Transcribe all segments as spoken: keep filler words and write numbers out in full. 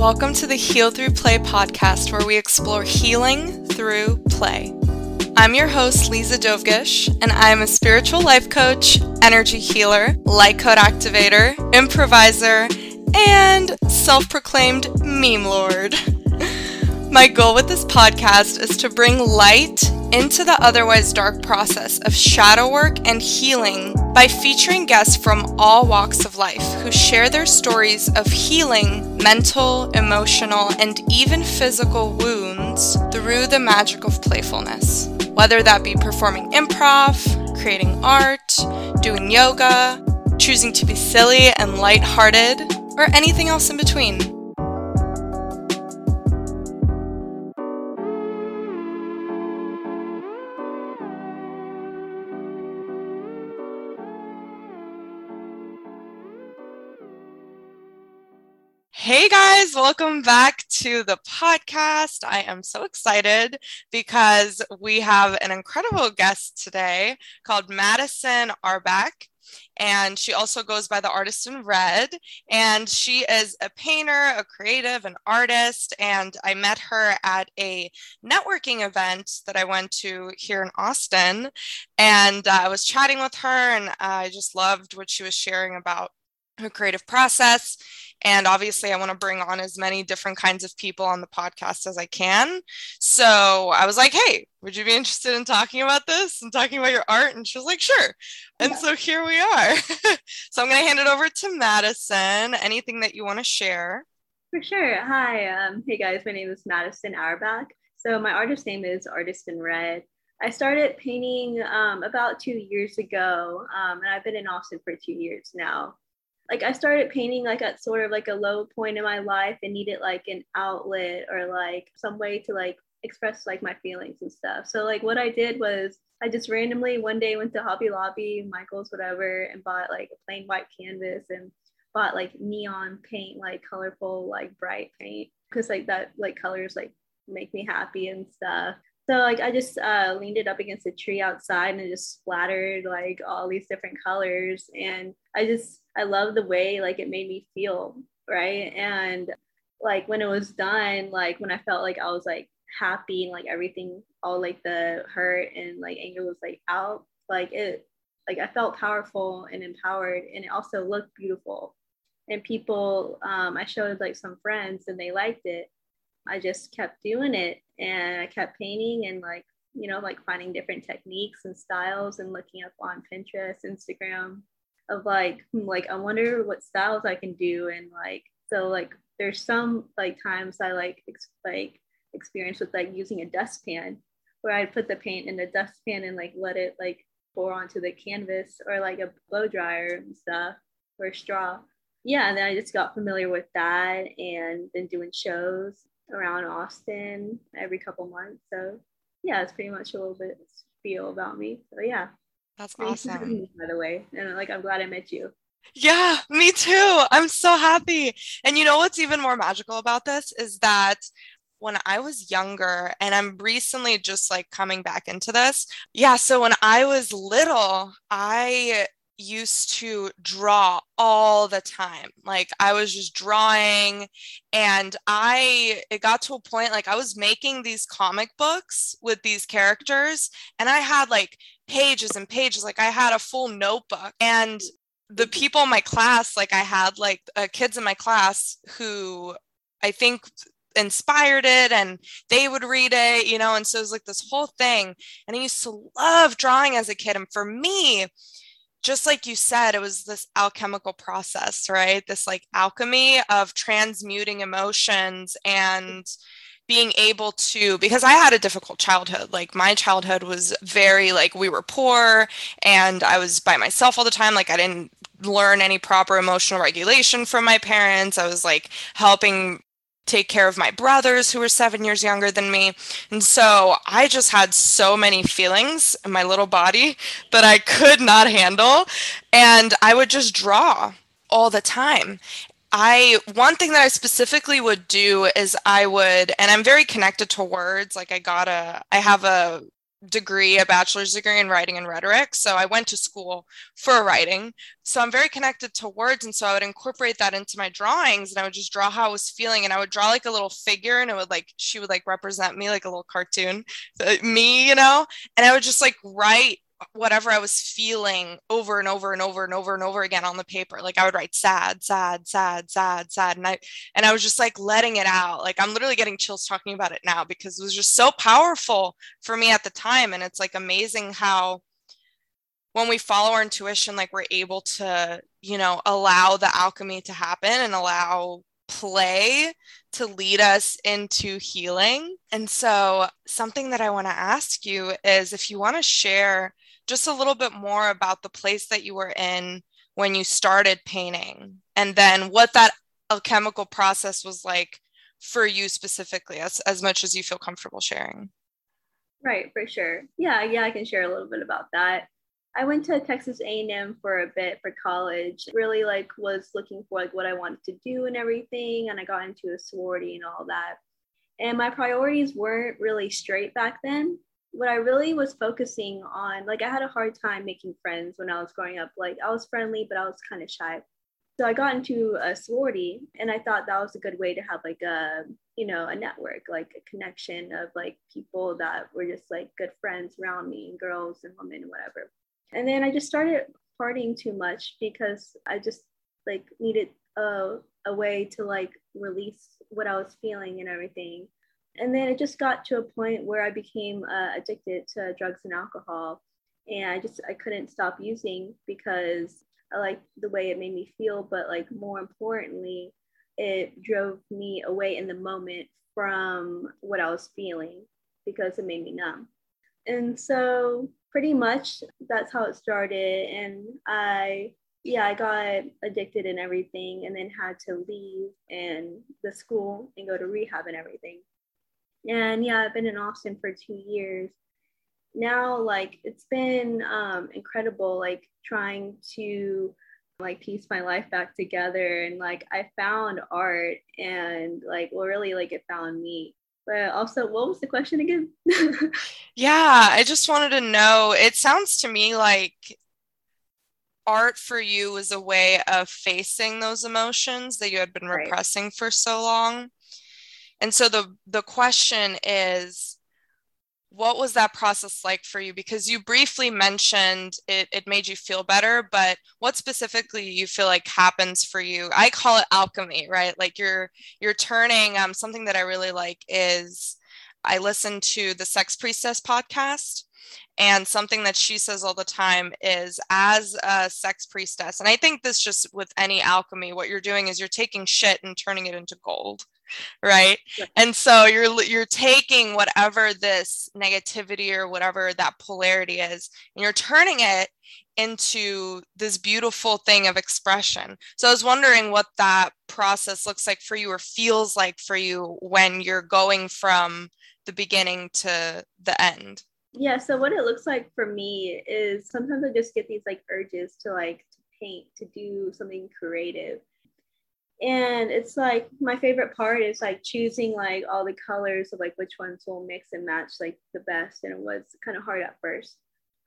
Welcome to the Heal Through Play podcast, where we explore healing through play. I'm your host, Lisa Dovgish, and I'm a spiritual life coach, energy healer, light code activator, improviser, and self-proclaimed meme lord. My goal with this podcast is to bring light into the otherwise dark process of shadow work and healing by featuring guests from all walks of life who share their stories of healing mental, emotional, and even physical wounds through the magic of playfulness. Whether that be performing improv, creating art, doing yoga, choosing to be silly and lighthearted, or anything else in between. Hey guys, welcome back to the podcast. I am so excited because we have an incredible guest today called Madison Auerbach, and she also goes by the Artist in Red, and she is a painter, a creative, an artist, and I met her at a networking event that I went to here in Austin, and uh, I was chatting with her, and I just loved what she was sharing about her creative process. And obviously, I want to bring on as many different kinds of people on the podcast as I can. So I was like, hey, would you be interested in talking about this and talking about your art? And she was like, sure. And yeah. So here we are. So I'm going to hand it over to Madison. Anything that you want to share? For sure. Hi. Um, hey, guys. My name is Madison Auerbach. So my artist name is Artist in Red. I started painting um, about two years ago, um, and I've been in Austin for two years now. Like I started painting like at sort of like a low point in my life and needed like an outlet or like some way to like express like my feelings and stuff. So like what I did was I just randomly one day went to Hobby Lobby, Michael's, whatever, and bought like a plain white canvas and bought like neon paint, like colorful, like bright paint, because like that like colors like make me happy and stuff. So like I just uh, leaned it up against a tree outside and it just splattered like all these different colors. And I just, I love the way like it made me feel, right? And like when it was done, like when I felt like I was like happy and like everything, all like the hurt and like anger was like out, like it, like I felt powerful and empowered, and it also looked beautiful. And people, um, I showed like some friends and they liked it. I just kept doing it and I kept painting and like, you know, like finding different techniques and styles and looking up on Pinterest, Instagram of like, like, I wonder what styles I can do. And like, so like, there's some like times I like, ex- like experience with like using a dustpan where I'd put the paint in the dustpan and like, let it like pour onto the canvas, or like a blow dryer and stuff or straw. Yeah. And then I just got familiar with that and been doing shows around Austin every couple months. So yeah, it's pretty much a little bit spiel about me. So yeah. That's awesome. By the way. And like, I'm glad I met you. Yeah, me too. I'm so happy. And you know, what's even more magical about this is that when I was younger, and I'm recently just like coming back into this. Yeah. So when I was little, I used to draw all the time. Like I was just drawing, and I, it got to a point, like I was making these comic books with these characters, and I had like pages and pages. Like I had a full notebook, and the people in my class, like I had like uh, kids in my class who I think inspired it, and they would read it, you know? And so it was like this whole thing. And I used to love drawing as a kid. And for me, just like you said, it was this alchemical process, right? This like alchemy of transmuting emotions and being able to, because I had a difficult childhood. Like my childhood was very like, we were poor and I was by myself all the time. Like I didn't learn any proper emotional regulation from my parents. I was like helping take care of my brothers who were seven years younger than me. And so I just had so many feelings in my little body that I could not handle. And I would just draw all the time. I, one thing that I specifically would do is I would, and I'm very connected to words. Like I got a, I have a degree, a bachelor's degree in writing and rhetoric. So I went to school for writing. So I'm very connected to words. And so I would incorporate that into my drawings, and I would just draw how I was feeling. And I would draw like a little figure, and it would like, she would like represent me, like a little cartoon, me, you know, and I would just like write whatever I was feeling over and over and over and over and over again on the paper. Like I would write sad, sad, sad, sad, sad. And I, and I was just like letting it out. Like I'm literally getting chills talking about it now, because it was just so powerful for me at the time. And it's like amazing how when we follow our intuition, like we're able to, you know, allow the alchemy to happen and allow play to lead us into healing. And so something that I want to ask you is if you want to share just a little bit more about the place that you were in when you started painting, and then what that alchemical process was like for you specifically, as, as much as you feel comfortable sharing. Right, for sure. Yeah, yeah, I can share a little bit about that. I went to Texas A and M for a bit for college, really like was looking for like what I wanted to do and everything. And I got into a sorority and all that. And my priorities weren't really straight back then. What I really was focusing on, like I had a hard time making friends when I was growing up. Like I was friendly, but I was kind of shy. So I got into a sorority, and I thought that was a good way to have like a, you know, a network, like a connection of like people that were just like good friends around me, and girls and women and whatever. And then I just started partying too much because I just like needed a, a way to like release what I was feeling and everything. And then it just got to a point where I became uh, addicted to drugs and alcohol. And I just, I couldn't stop using because I liked the way it made me feel. But like more importantly, it drove me away in the moment from what I was feeling because it made me numb. And so pretty much that's how it started. And I, yeah, I got addicted and everything, and then had to leave and the school and go to rehab and everything. And yeah, I've been in Austin for two years. Now, like it's been um, incredible, like trying to like piece my life back together. And like, I found art, and like, well, really like it found me. But also, what was the question again? Yeah, I just wanted to know. It sounds to me like art for you was a way of facing those emotions that you had been right. repressing for so long. And so the the question is, what was that process like for you? Because you briefly mentioned it, it made you feel better, but what specifically you feel like happens for you? I call it alchemy, right? Like you're, you're turning, um, something that I really like is I listen to the Sex Priestess podcast, and something that she says all the time is as a sex priestess. And I think this just with any alchemy, what you're doing is you're taking shit and turning it into gold. Right. And so you're, you're taking whatever this negativity or whatever that polarity is, and you're turning it into this beautiful thing of expression. So I was wondering what that process looks like for you or feels like for you when you're going from the beginning to the end. Yeah. So what it looks like for me is sometimes I just get these like urges to like to paint, to do something creative. And it's like my favorite part is like choosing like all the colors of like which ones will mix and match like the best. And it was kind of hard at first.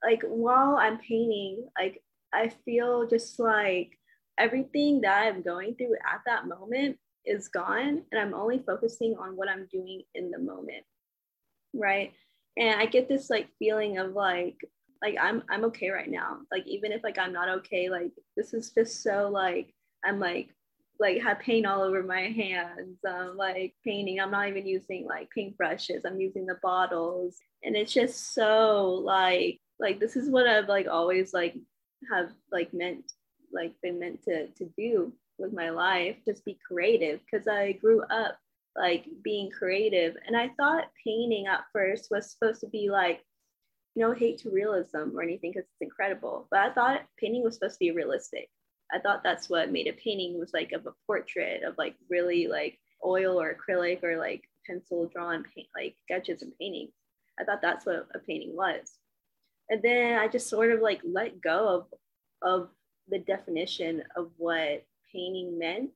Like while I'm painting, like I feel just like everything that I'm going through at that moment is gone, and I'm only focusing on what I'm doing in the moment, right? And I get this like feeling of like like I'm I'm okay right now. Like even if like I'm not okay, like this is just so like I'm like like have paint all over my hands, um, like painting. I'm not even using like paintbrushes. I'm using the bottles. And it's just so like, like this is what I've like always like have like meant, like been meant to, to do with my life, just be creative. Cause I grew up like being creative. And I thought painting at first was supposed to be like, you know, hate to realism or anything, cause it's incredible. But I thought painting was supposed to be realistic. I thought that's what made a painting was like of a portrait of like really like oil or acrylic or like pencil drawn paint, like sketches and paintings. I thought that's what a painting was. And then I just sort of like let go of, of the definition of what painting meant,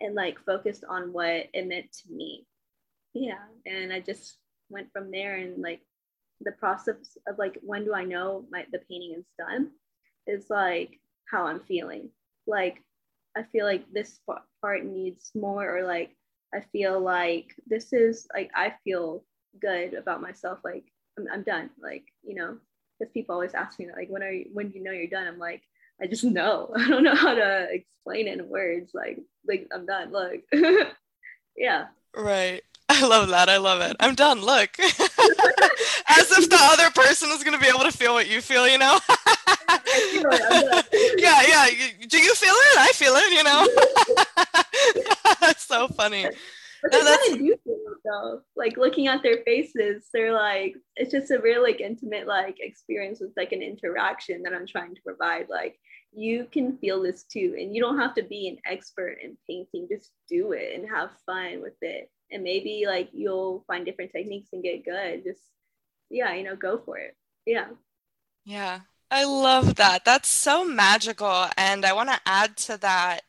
and like focused on what it meant to me. Yeah. And I just went from there and like the process of like, when do I know my the painting is done, is like how I'm feeling. Like, I feel like this part needs more, or like, I feel like this is like, I feel good about myself. Like I'm, I'm done. Like, you know, because people always ask me that, like, when are you, when do you know you're done? I'm like, I just know. I don't know how to explain it in words. Like, like I'm done. Look. Yeah. Right. I love that. I love it. I'm done. Look. As if the other person is going to be able to feel what you feel, you know? Yeah, yeah. Do you feel it? I feel it, you know? That's so funny. But no, that's... kind of do feel it, though. Like, looking at their faces, they're like, it's just a real, like, intimate, like, experience with, like, an interaction that I'm trying to provide. Like, you can feel this, too. And you don't have to be an expert in painting. Just do it and have fun with it. And maybe like you'll find different techniques and get good. Just, yeah, you know, go for it. Yeah. Yeah. I love that. That's so magical. And I want to add to that.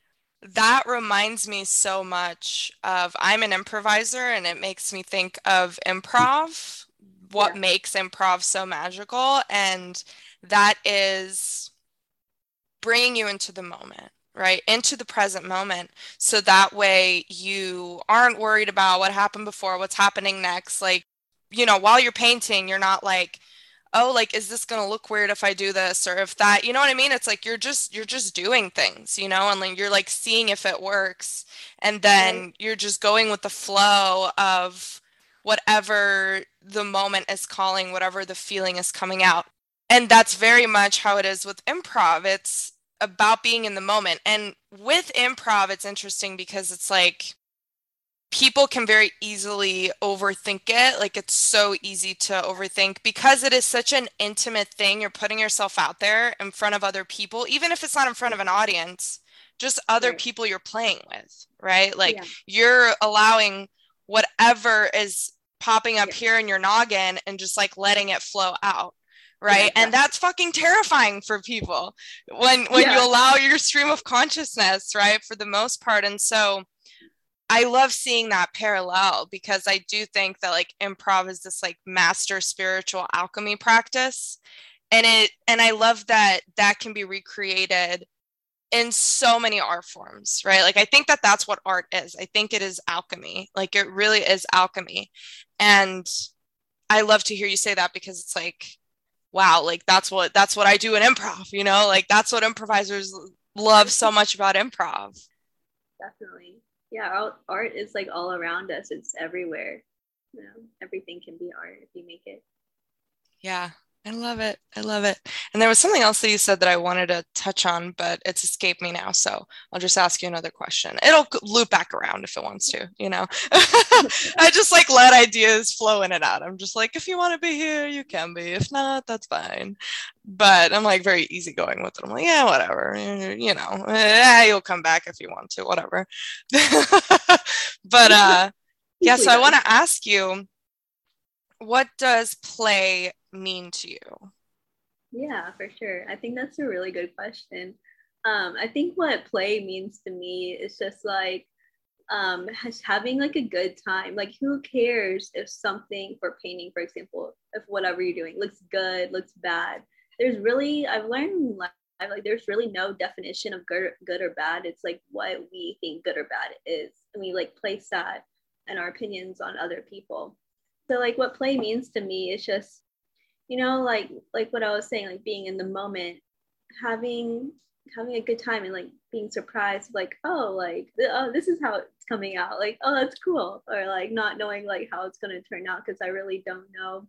That reminds me so much of, I'm an improviser, and it makes me think of improv, what yeah. makes improv so magical. And that is bringing you into the moment. Right? Into the present moment. So that way you aren't worried about what happened before, what's happening next. Like, you know, while you're painting, you're not like, oh, like, is this going to look weird if I do this or if that, you know what I mean? It's like, you're just, you're just doing things, you know, and like, you're like seeing if it works. And then you're just going with the flow of whatever the moment is calling, whatever the feeling is coming out. And that's very much how it is with improv. It's about being in the moment. And with improv, it's interesting because it's like people can very easily overthink it. Like, it's so easy to overthink because it is such an intimate thing. You're putting yourself out there in front of other people, even if it's not in front of an audience, just other right. people you're playing with, right? Like, yeah. you're allowing whatever is popping up yeah. here in your noggin and just like letting it flow out. Right. Yeah, and that's fucking terrifying for people when, when yeah. you allow your stream of consciousness, right, for the most part. And so I love seeing that parallel, because I do think that like improv is this like master spiritual alchemy practice. And it, and I love that that can be recreated in so many art forms, right? Like, I think that that's what art is. I think it is alchemy. Like, it really is alchemy. And I love to hear you say that, because it's like, wow, like that's what, that's what I do in improv, you know, like that's what improvisers love so much about improv. Definitely. Yeah. Art is like all around us. It's everywhere. You know, everything can be art if you make it. Yeah. I love it. I love it. And there was something else that you said that I wanted to touch on, but it's escaped me now. So I'll just ask you another question. It'll loop back around if it wants to, you know, I just like let ideas flow in and out. I'm just like, if you want to be here, you can be, if not, that's fine. But I'm like very easygoing with it. I'm like, yeah, whatever, you know, yeah, you'll come back if you want to, whatever. But uh, yeah, so I want to ask you, what does play mean to you? Yeah, for sure. I think that's a really good question. Um, I think what play means to me is just like um, having like a good time. Like, who cares if something, for painting, for example, if whatever you're doing looks good, looks bad. There's really, I've learned like, like there's really no definition of good, good or bad. It's like what we think good or bad is. And we like place that and our opinions on other people. So like what play means to me is just, you know, like, like what I was saying, like being in the moment, having, having a good time and like being surprised, like, oh, like, oh, this is how it's coming out. Like, oh, that's cool. Or like not knowing like how it's going to turn out. Cause I really don't know.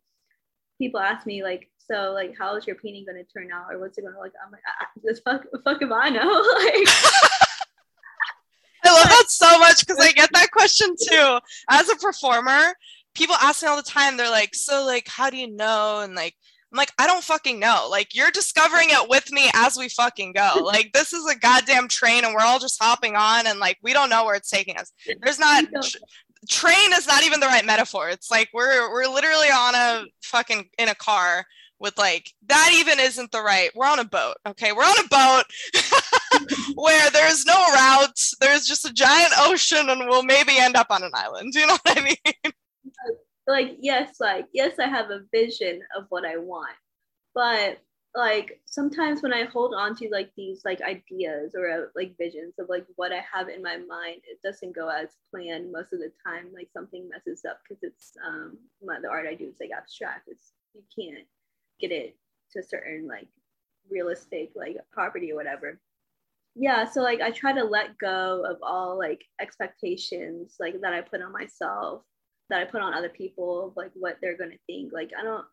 People ask me like, so like, how is your painting going to turn out? Or what's it going to look? I'm like, ah, this fuck, fuck if I know. Like, I love that so much. Cause I get that question too. As a performer, people ask me all the time, they're like, so like, how do you know? And like, I'm like, I don't fucking know. Like, you're discovering it with me as we fucking go. Like, this is a goddamn train and we're all just hopping on and like, we don't know where it's taking us. There's not, tr- train is not even the right metaphor. It's like, we're, we're literally on a fucking, in a car with like, that even isn't the right, we're on a boat. Okay. We're on a boat where there's no route. There's just a giant ocean and we'll maybe end up on an island. Do you know what I mean? like, yes, like, yes, I have a vision of what I want, but like sometimes when I hold on to like these like ideas or like visions of like what I have in my mind, it doesn't go as planned most of the time. Like something messes up because it's um my, the art I do is like abstract. It's you can't get it to a certain like realistic like property or whatever. Yeah, so like I try to let go of all like expectations like that I put on myself, that I put on other people, like what they're gonna think. Like I don't.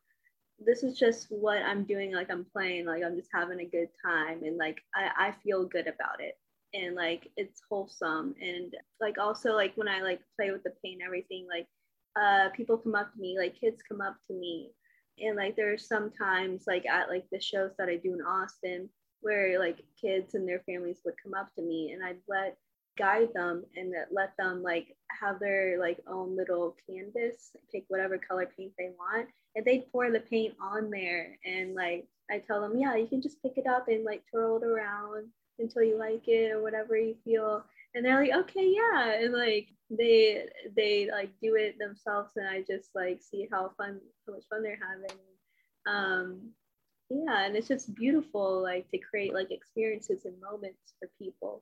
This is just what I'm doing. Like I'm playing, like I'm just having a good time, and like I, I feel good about it, and like it's wholesome. And like also like when I like play with the paint and everything, like uh people come up to me, like kids come up to me, and like there's sometimes like at like the shows that I do in Austin where like kids and their families would come up to me, and I'd let guide them and let them like have their like own little canvas, pick whatever color paint they want, and they pour the paint on there, and like I tell them, yeah, you can just pick it up and like twirl it around until you like it or whatever you feel. And they're like, okay, yeah, and like they they like do it themselves, and I just like see how fun how much fun they're having. Um yeah, and it's just beautiful like to create like experiences and moments for people.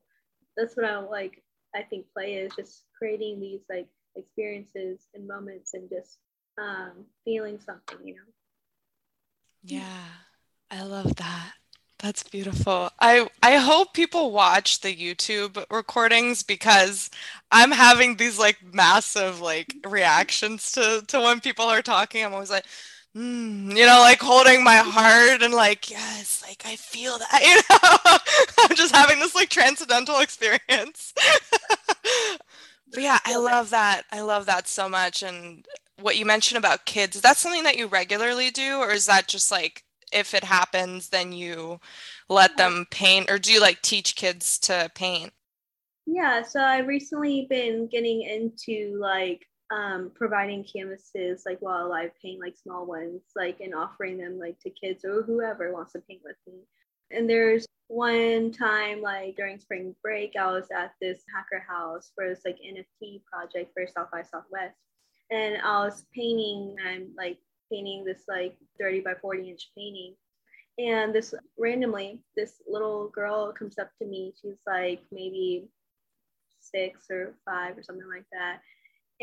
That's what I like I think play is, just creating these like experiences and moments and just um feeling something, you know. Yeah, I love that. That's beautiful. I I hope people watch the YouTube recordings, because I'm having these like massive like reactions to to when people are talking. I'm always like, Mm, you know, like holding my heart and like, yes, like I feel that, you know, I'm just having this like transcendental experience. But yeah, I love that. I love that so much. And what you mentioned about kids, is that something that you regularly do? Or is that just like, if it happens, then you let them paint, or do you like teach kids to paint? Yeah. So I've recently been getting into like Um, providing canvases like while alive, paint like small ones, like, and offering them like to kids or whoever wants to paint with me. And there's one time like during spring break, I was at this hacker house where it's like N F T project for South by Southwest, and I was painting and I'm like painting this like thirty by forty inch painting, and this randomly this little girl comes up to me. She's like maybe six or five or something like that.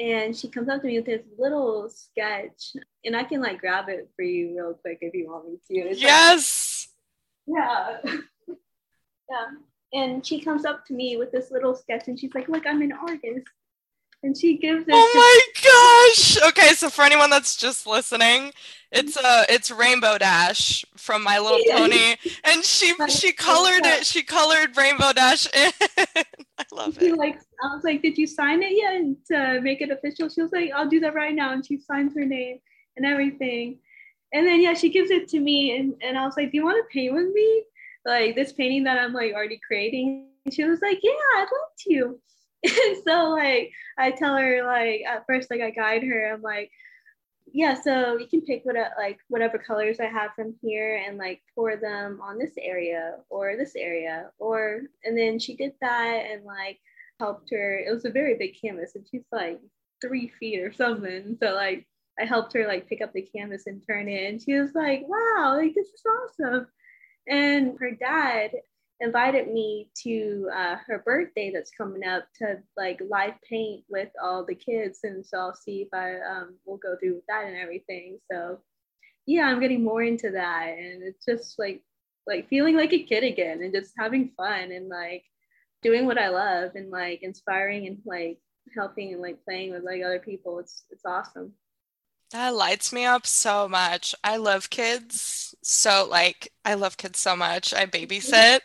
And she comes up to me with this little sketch, and I can like grab it for you real quick if you want me to. It's yes. Like, yeah. Yeah. And she comes up to me with this little sketch, and she's like, look, I'm an artist. And she gives it. Oh to- my gosh. Okay. So for anyone that's just listening, it's uh it's Rainbow Dash from My Little Pony. And she, she colored it. She colored Rainbow Dash in. I love it. Like, I was like, did you sign it yet? And to make it official, she was like, I'll do that right now. And she signs her name and everything. And then, yeah, she gives it to me. And, and I was like, do you want to paint with me? Like this painting that I'm like already creating. And she was like, yeah, I'd love to. And so like I tell her, like at first like I guide her, I'm like, yeah, so you can pick what like whatever colors I have from here and like pour them on this area or this area or, and then she did that and like helped her. It was a very big canvas, and she's like three feet or something, so like I helped her like pick up the canvas and turn it, and she was like, wow, like this is awesome. And her dad invited me to uh, her birthday that's coming up to like live paint with all the kids, and so I'll see if I um, will go through with that and everything. So yeah, I'm getting more into that, and it's just like like feeling like a kid again and just having fun and like doing what I love and like inspiring and like helping and like playing with like other people. It's it's awesome. That lights me up so much. I love kids. So like, I love kids so much. I babysit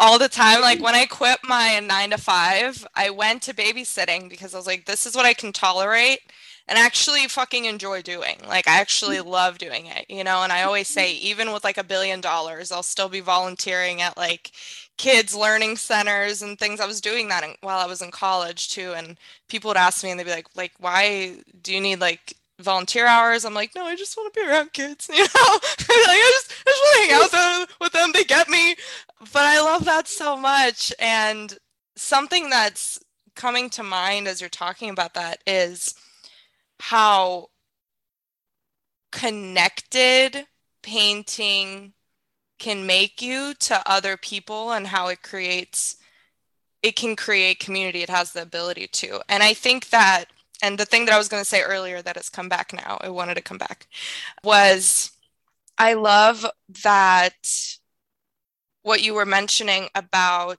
all the time. Like when I quit my nine to five, I went to babysitting because I was like, this is what I can tolerate and actually fucking enjoy doing. Like I actually love doing it, you know? And I always say, even with like a billion dollars, I'll still be volunteering at like kids learning centers and things. I was doing that while I was in college too. And people would ask me and they'd be like, like, why do you need like volunteer hours? I'm like, no, I just want to be around kids, you know. Like, I just, I just want to hang out though, with them. They get me. But I love that so much. And something that's coming to mind as you're talking about that is how connected painting can make you to other people and how it creates, it can create community. It has the ability to. And I think that, and the thing that I was going to say earlier that has come back now, I wanted to come back, was I love that what you were mentioning about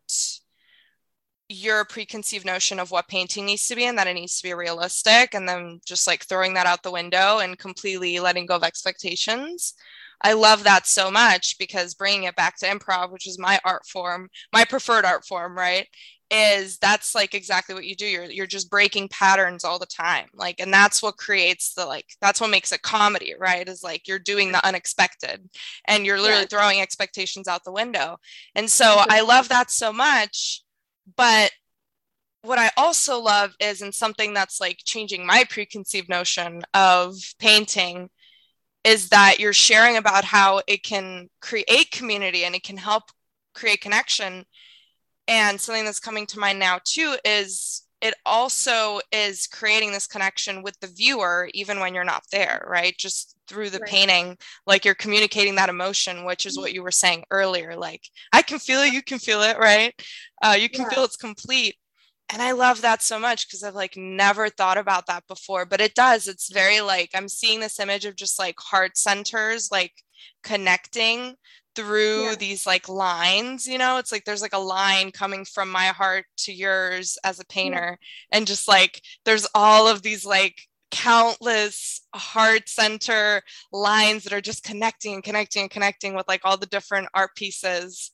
your preconceived notion of what painting needs to be and that it needs to be realistic, and then just like throwing that out the window and completely letting go of expectations. I love that so much, because bringing it back to improv, which is my art form, my preferred art form, right, is that's like exactly what you do. You're you're just breaking patterns all the time. Like, and that's what creates the, like, that's what makes a comedy, right? Is like you're doing the unexpected and you're literally yeah. throwing expectations out the window. And so I love that so much. But what I also love is, and something that's like changing my preconceived notion of painting, is that you're sharing about how it can create community and it can help create connection. And something that's coming to mind now too is it also is creating this connection with the viewer, even when you're not there, right? Just through the right. painting, like you're communicating that emotion, which is what you were saying earlier. Like, I can feel it, you can feel it, right? Uh, you can yeah. feel it's complete. And I love that so much, because I've like never thought about that before, but it does. It's very like, I'm seeing this image of just like heart centers, like connecting through yeah. these like lines, you know, it's like, there's like a line coming from my heart to yours as a painter. Yeah. And just like, there's all of these like countless heart center lines that are just connecting and connecting and connecting with like all the different art pieces.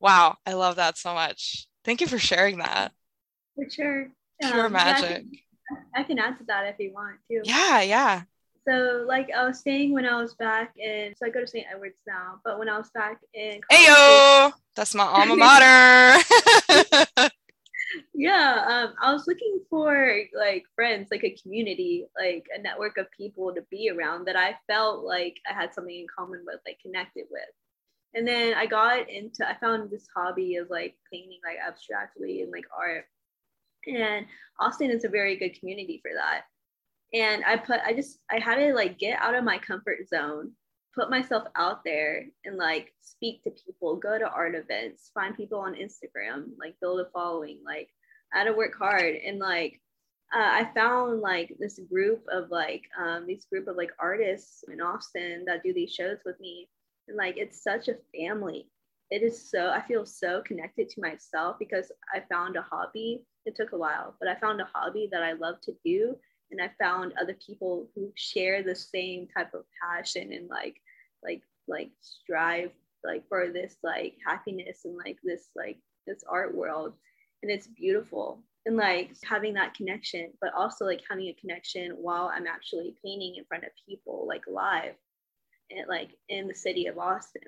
Wow. I love that so much. Thank you for sharing that. For sure. Pure um, magic. I can, I can add to that if you want too. Yeah, yeah. So like I was saying, when I was back in, so I go to Saint Edward's now, but when I was back in college, Ayo! That's my alma mater. yeah, um, I was looking for like friends, like a community, like a network of people to be around that I felt like I had something in common with, like connected with. And then I got into, I found this hobby of like painting like abstractly and like art. And Austin is a very good community for that. And I put, I just, I had to like get out of my comfort zone, put myself out there and like speak to people, go to art events, find people on Instagram, like build a following, like I had to work hard. And like, uh, I found like this group of like, um, these group of like artists in Austin that do these shows with me. And like, it's such a family. It is so, I feel so connected to myself because I found a hobby. It took a while, but I found a hobby that I love to do. And I found other people who share the same type of passion and like, like, like strive like for this like happiness and like this, like this art world. And it's beautiful. And like having that connection, but also like having a connection while I'm actually painting in front of people, like live and like in the city of Austin.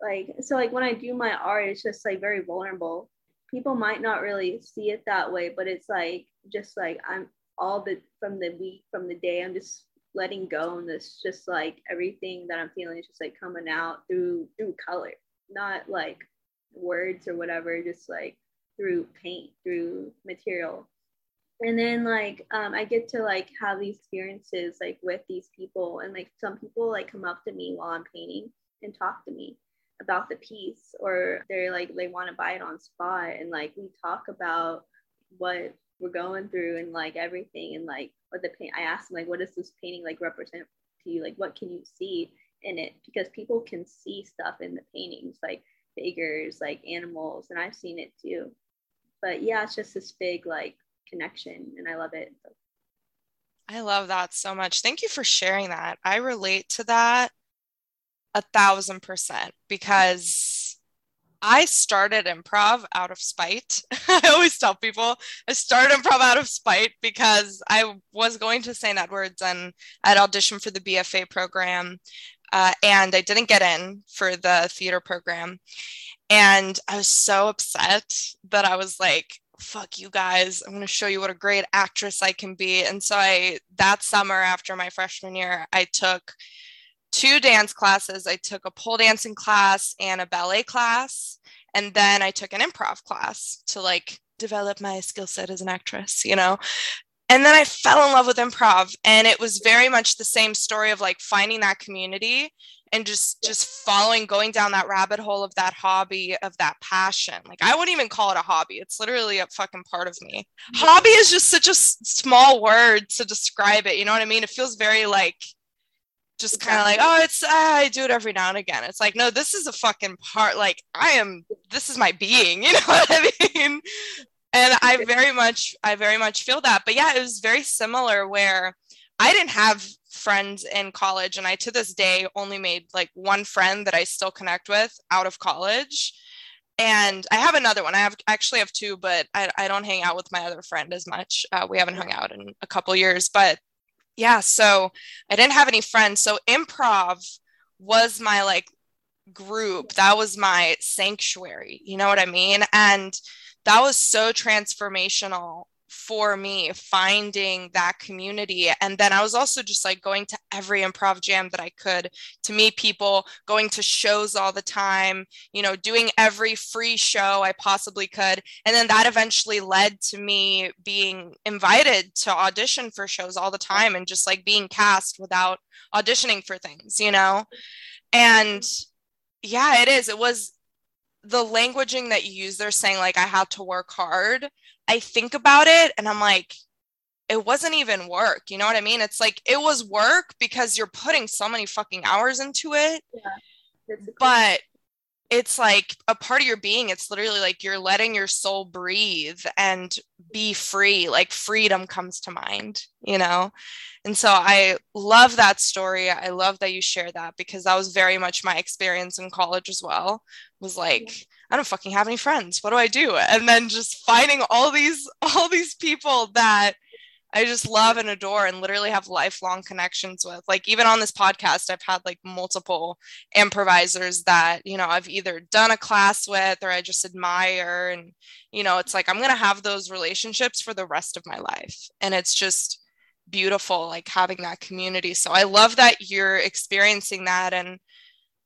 Like, so like when I do my art, it's just like very vulnerable. People might not really see it that way, but it's like, just like I'm all the, from the week, from the day, I'm just letting go. And it's just like everything that I'm feeling is just like coming out through, through color, not like words or whatever, just like through paint, through material. And then like, um, I get to like have these experiences like with these people. And like some people like come up to me while I'm painting and talk to me about the piece, or they're like they want to buy it on spot, and like we talk about what we're going through and like everything, and like what the paint, I asked them like, what does this painting like represent to you, like what can you see in it, because people can see stuff in the paintings, like figures, like animals, and I've seen it too. But yeah, it's just this big like connection, and I love it. I love that so much. Thank you for sharing that. I relate to that A thousand percent, because I started improv out of spite. I always tell people I started improv out of spite because I was going to Saint Edward's and I'd auditioned for the B F A program uh, and I didn't get in for the theater program. And I was so upset that I was like, fuck you guys, I'm going to show you what a great actress I can be. And so I, that summer after my freshman year, I took two dance classes. I took a pole dancing class and a ballet class. And then I took an improv class to like develop my skill set as an actress, you know? And then I fell in love with improv, and it was very much the same story of like finding that community and just, just following, going down that rabbit hole of that hobby, of that passion. Like, I wouldn't even call it a hobby. It's literally a fucking part of me. Hobby is just such a s- small word to describe it. You know what I mean? It feels very like, just exactly. kind of like, oh, it's, uh, I do it every now and again. It's like, no, this is a fucking part. Like, I am, this is my being, you know what I mean? And I very much, I very much feel that. But yeah, it was very similar where I didn't have friends in college, and I, to this day, only made like one friend that I still connect with out of college. And I have another one. I have actually have two, but I, I don't hang out with my other friend as much. Uh, we haven't hung out in a couple years, but yeah, so I didn't have any friends. So improv was my like group. That was my sanctuary. You know what I mean? And that was so transformational for me, finding that community. And then I was also just like going to every improv jam that I could to meet people, going to shows all the time, you know, doing every free show I possibly could. And then that eventually led to me being invited to audition for shows all the time and just like being cast without auditioning for things, you know? And yeah, it is. It was the languaging that you use. They're saying like, I have to work hard. I think about it and I'm like, it wasn't even work. You know what I mean? It's like, it was work because you're putting so many fucking hours into it, yeah, but it's like a part of your being. It's literally like, you're letting your soul breathe and be free. Like freedom comes to mind, you know? And so I love that story. I love that you share that, because that was very much my experience in college as well, was like, yeah. I don't fucking have any friends. What do I do? And then just finding all these, all these people that I just love and adore and literally have lifelong connections with. Like even on this podcast, I've had like multiple improvisers that, you know, I've either done a class with, or I just admire. And, you know, it's like, I'm going to have those relationships for the rest of my life. And it's just beautiful, like having that community. So I love that you're experiencing that. And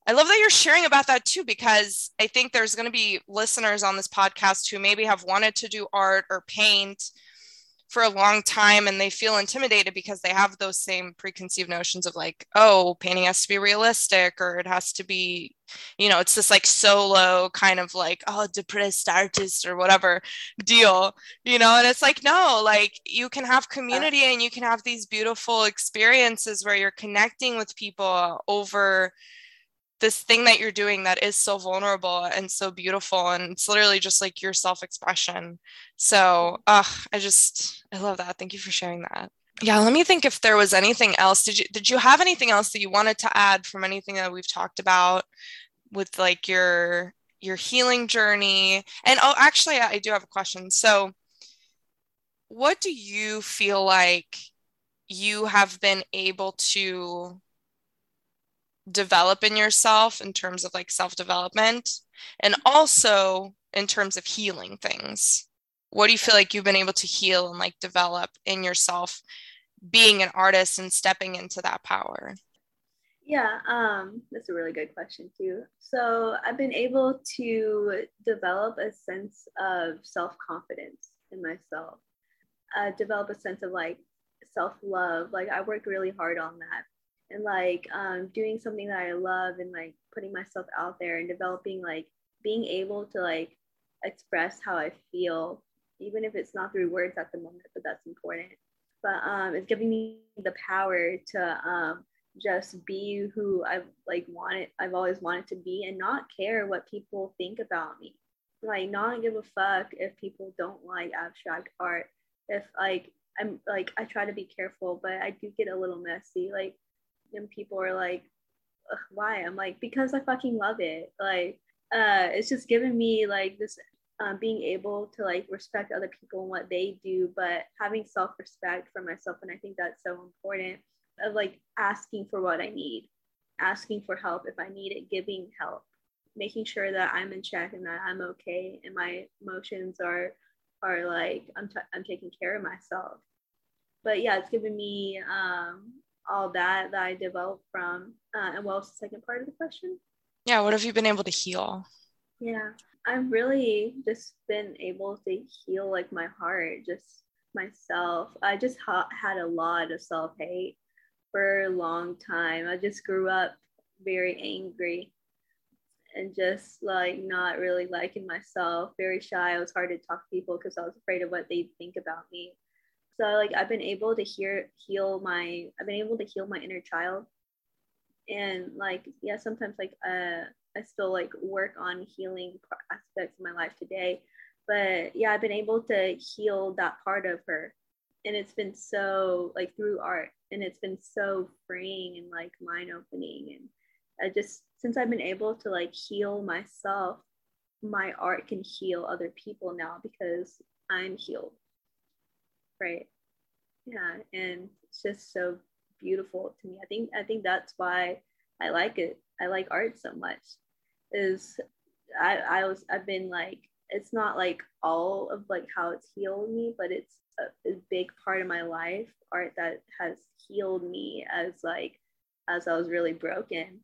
I love that you're sharing about that too, because I think there's going to be listeners on this podcast who maybe have wanted to do art or paint for a long time, and they feel intimidated because they have those same preconceived notions of like, oh, painting has to be realistic, or it has to be, you know, it's this like solo kind of like, oh, depressed artist or whatever deal, you know? And it's like, no, like you can have community and you can have these beautiful experiences where you're connecting with people over this thing that you're doing that is so vulnerable and so beautiful. And it's literally just like your self-expression. So uh, I just, I love that. Thank you for sharing that. Yeah. Let me think if there was anything else. Did you, did you have anything else that you wanted to add from anything that we've talked about with like your, your healing journey? And oh, actually I do have a question. So what do you feel like you have been able to develop in yourself in terms of like self-development, and also in terms of healing things? What do you feel like you've been able to heal and like develop in yourself being an artist and stepping into that power? Yeah, um, that's a really good question too. So I've been able to develop a sense of self-confidence in myself, uh, develop a sense of like self-love. Like I worked really hard on that. And like um, doing something that I love and like putting myself out there and developing, like being able to like express how I feel, even if it's not through words at the moment, but that's important. But um, it's giving me the power to um, just be who I've like wanted, I've always wanted to be, and not care what people think about me. Like not give a fuck if people don't like abstract art. If like, I'm like, I try to be careful, but I do get a little messy. Like, and people are like, why? I'm like, because I fucking love it. Like, uh, it's just given me like this, um, being able to like respect other people and what they do, but having self-respect for myself. And I think that's so important, of like asking for what I need, asking for help if I need it, giving help, making sure that I'm in check and that I'm okay. And my emotions are, are like, I'm, t- I'm taking care of myself. But yeah, it's given me, um, all that that I developed from. Uh, and what was the second part of the question? Yeah, what have you been able to heal? Yeah, I've really just been able to heal like my heart, just myself. I just ha- had a lot of self-hate for a long time. I just grew up very angry and just like not really liking myself, very shy. It was hard to talk to people because I was afraid of what they'd think about me. So like I've been able to hear, heal my, I've been able to heal my inner child. And like, yeah, sometimes like uh, I still like work on healing aspects of my life today. But yeah, I've been able to heal that part of her. And it's been so like through art, and it's been so freeing and like mind opening. And I just, since I've been able to like heal myself, my art can heal other people now because I'm healed. Right. Yeah. And it's just so beautiful to me. I think, I think that's why I like it. I like art so much is I, I was, I've been like, it's not like all of like how it's healed me, but it's a, a big part of my life, art that has healed me as like, as I was really broken.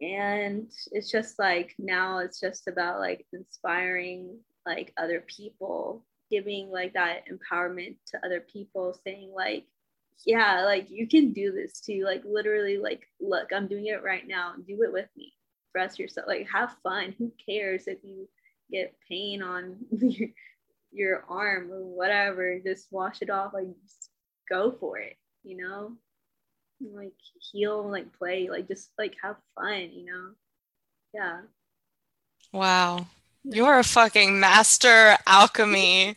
And it's just like, now it's just about like inspiring like other people, giving like that empowerment to other people, saying like, yeah, like you can do this too. Like literally like, look, I'm doing it right now. Do it with me. Express yourself. Like have fun. Who cares if you get pain on your, your arm or whatever, just wash it off. Like just go for it, you know, like heal, like play, like just like have fun, you know? Yeah. Wow. You're a fucking master alchemy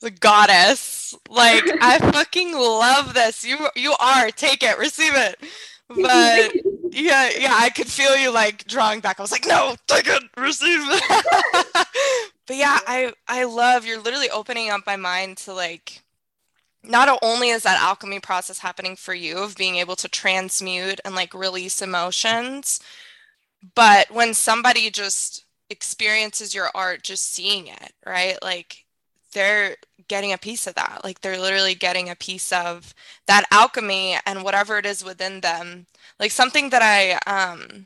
the goddess. Like I fucking love this. You you are. Take it. Receive it. But yeah, yeah, I could feel you like drawing back. I was like, no, take it, receive it. But yeah, I, I love, you're literally opening up my mind to like, not only is that alchemy process happening for you of being able to transmute and like release emotions, but when somebody just experiences your art, just seeing it, right? Like they're getting a piece of that. Like they're literally getting a piece of that alchemy and whatever it is within them. Like something that I, um,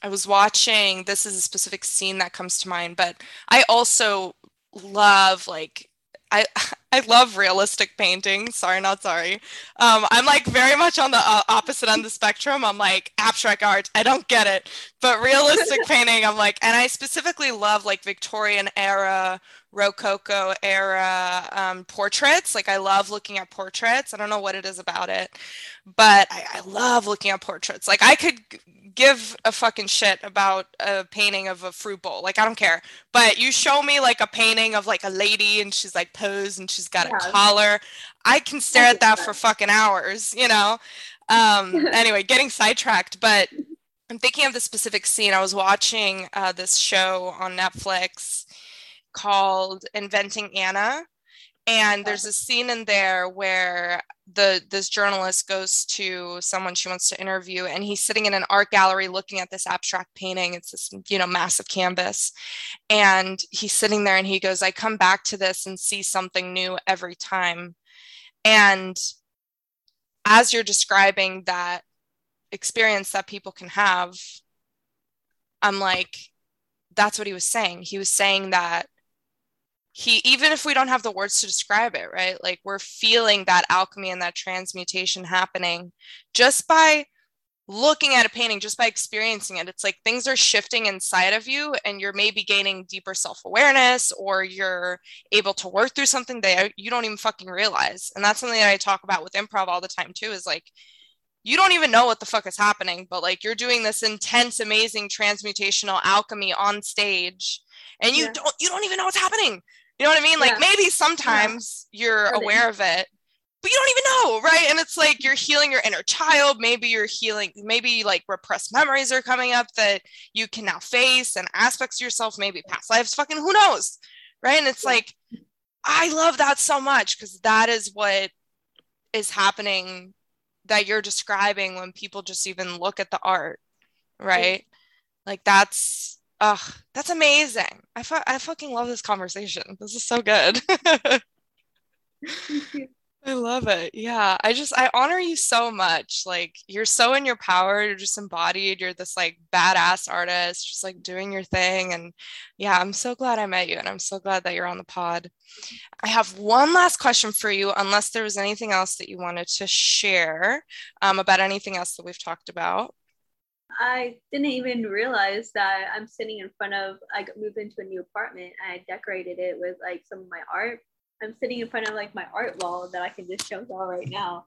I was watching, this is a specific scene that comes to mind, but I also love like, I, I love realistic painting. Sorry, not sorry. Um, I'm like very much on the uh, opposite end of the spectrum. I'm like abstract art. I don't get it. But realistic painting, I'm like, and I specifically love like Victorian era, Rococo era um, portraits. Like I love looking at portraits. I don't know what it is about it, but I, I love looking at portraits. Like I could give a fucking shit about a painting of a fruit bowl. Like I don't care. But you show me like a painting of like a lady and she's like posed and she's got yeah. a collar. I can stare at that for fucking hours, you know? Um, anyway, getting sidetracked, but I'm thinking of the specific scene. I was watching uh, this show on Netflix called Inventing Anna. And there's a scene in there where the this journalist goes to someone she wants to interview, and he's sitting in an art gallery looking at this abstract painting. It's this, you know, massive canvas. And he's sitting there and he goes, I come back to this and see something new every time. And as you're describing that experience that people can have, I'm like, that's what he was saying. He was saying that He, even if we don't have the words to describe it, right? Like we're feeling that alchemy and that transmutation happening just by looking at a painting, just by experiencing it. It's like things are shifting inside of you and you're maybe gaining deeper self-awareness, or you're able to work through something that you don't even fucking realize. And that's something that I talk about with improv all the time too, is like, you don't even know what the fuck is happening, but like you're doing this intense, amazing transmutational alchemy on stage and you yeah. don't, you don't even know what's happening. You know what I mean? Like yeah. maybe sometimes yeah. you're Probably. aware of it, but you don't even know, right? And it's like you're healing your inner child. Maybe you're healing, maybe like repressed memories are coming up that you can now face, and aspects of yourself, maybe past lives, fucking who knows, right? And it's yeah. like, I love that so much because that is what is happening that you're describing when people just even look at the art, right? Yeah. Like that's... Oh, that's amazing. I, fu- I fucking love this conversation. This is so good. I love it. Yeah. I just, I honor you so much. Like, you're so in your power. You're just embodied. You're this like badass artist, just like doing your thing. And yeah, I'm so glad I met you. And I'm so glad that you're on the pod. I have one last question for you, unless there was anything else that you wanted to share um, about anything else that we've talked about. I didn't even realize that I'm sitting in front of, I moved into a new apartment. And I decorated it with like some of my art. I'm sitting in front of like my art wall that I can just show y'all right now.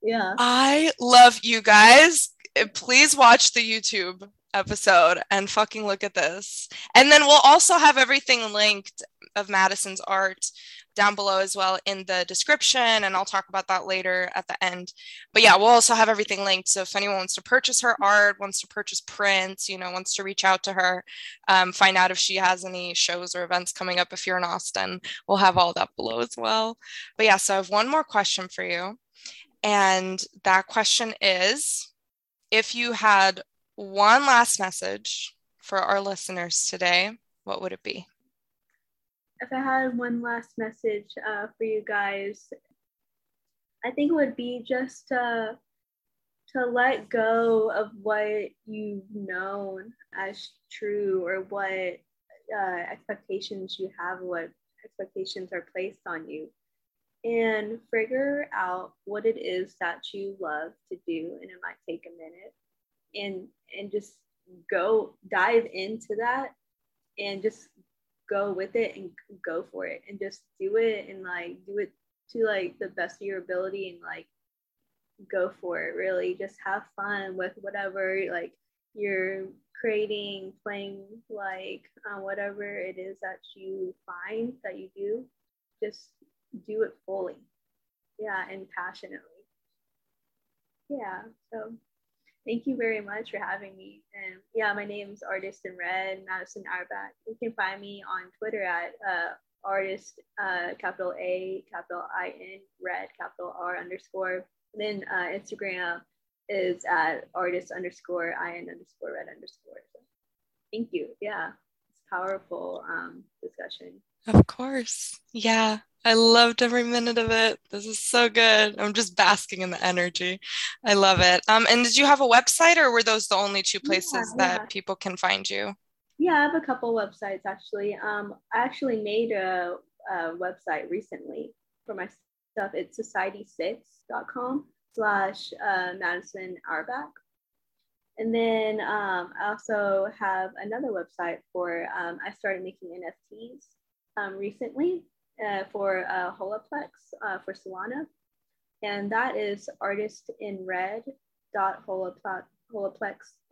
Yeah. I love you guys. Please watch the YouTube episode and fucking look at this. And then we'll also have everything linked of Madison's art down below as well in the description. And I'll talk about that later at the end. But yeah, we'll also have everything linked. So if anyone wants to purchase her art, wants to purchase prints, you know, wants to reach out to her, um, find out if she has any shows or events coming up, if you're in Austin, we'll have all that below as well. But yeah, so I have one more question for you. And that question is, if you had one last message for our listeners today, what would it be? If I had one last message uh, for you guys, I think it would be just to, to let go of what you've known as true, or what uh, expectations you have, what expectations are placed on you, and figure out what it is that you love to do. And it might take a minute, and and just go dive into that, and just go with it and go for it, and just do it, and like do it to like the best of your ability, and like go for it. Really just have fun with whatever like you're creating, playing, like uh, whatever it is that you find that you do, just do it fully. Yeah, and passionately. Yeah, so thank you very much for having me. And yeah, my name's Artist in Red, Madison Auerbach. You can find me on Twitter at uh, artist, uh, capital A, capital I N, red, capital R underscore. And then uh, Instagram is at artist underscore I N underscore red underscore. Thank you. Yeah, it's powerful um, discussion. Of course. Yeah. I loved every minute of it. This is so good. I'm just basking in the energy. I love it. Um, and did you have a website, or were those the only two places yeah, yeah. that people can find you? Yeah, I have a couple websites actually. Um, I actually made a, a website recently for my stuff. It's society six dot com slash Madison Auerbach. And then um, I also have another website for, um, I started making N F Ts um, recently. Uh, for uh, holoplex uh, for Solana, and that is artist in red dot holoplex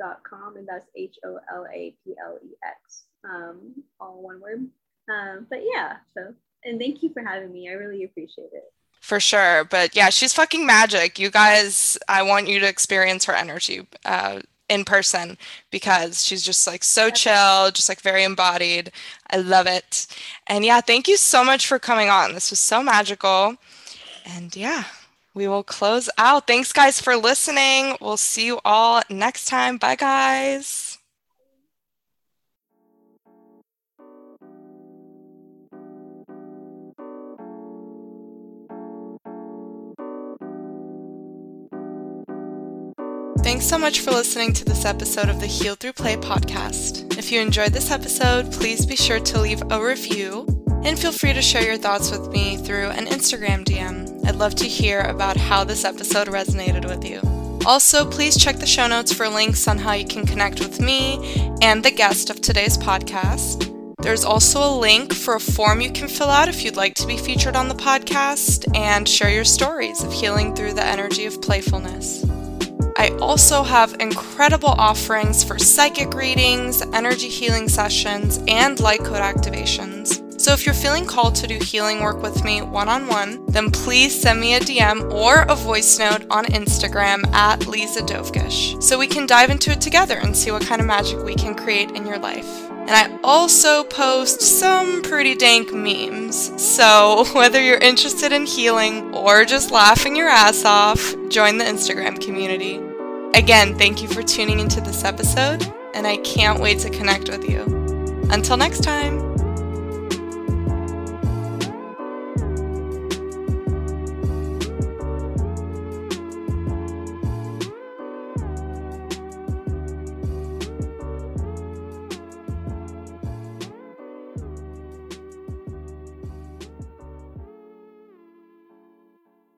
dot com, and that's H O L A P L E X, um, all one word. Um, but yeah, so and thank you for having me. I really appreciate it. For sure, but yeah, she's fucking magic, you guys. I want you to experience her energy Uh, in person, because she's just like so chill, just like very embodied. I love it. And yeah, thank you so much for coming on. This was so magical. And yeah, we will close out. Thanks guys for listening. We'll see you all next time. Bye guys. Thanks so much for listening to this episode of the Heal Through Play podcast. If you enjoyed this episode, please be sure to leave a review, and feel free to share your thoughts with me through an Instagram D M. I'd love to hear about how this episode resonated with you. Also, please check the show notes for links on how you can connect with me and the guest of today's podcast. There's also a link for a form you can fill out if you'd like to be featured on the podcast and share your stories of healing through the energy of playfulness. I also have incredible offerings for psychic readings, energy healing sessions, and light code activations. So if you're feeling called to do healing work with me one-on-one, then please send me a D M or a voice note on Instagram at Lisa Dovgish, so we can dive into it together and see what kind of magic we can create in your life. And I also post some pretty dank memes, so whether you're interested in healing or just laughing your ass off, join the Instagram community. Again, thank you for tuning into this episode, and I can't wait to connect with you. Until next time!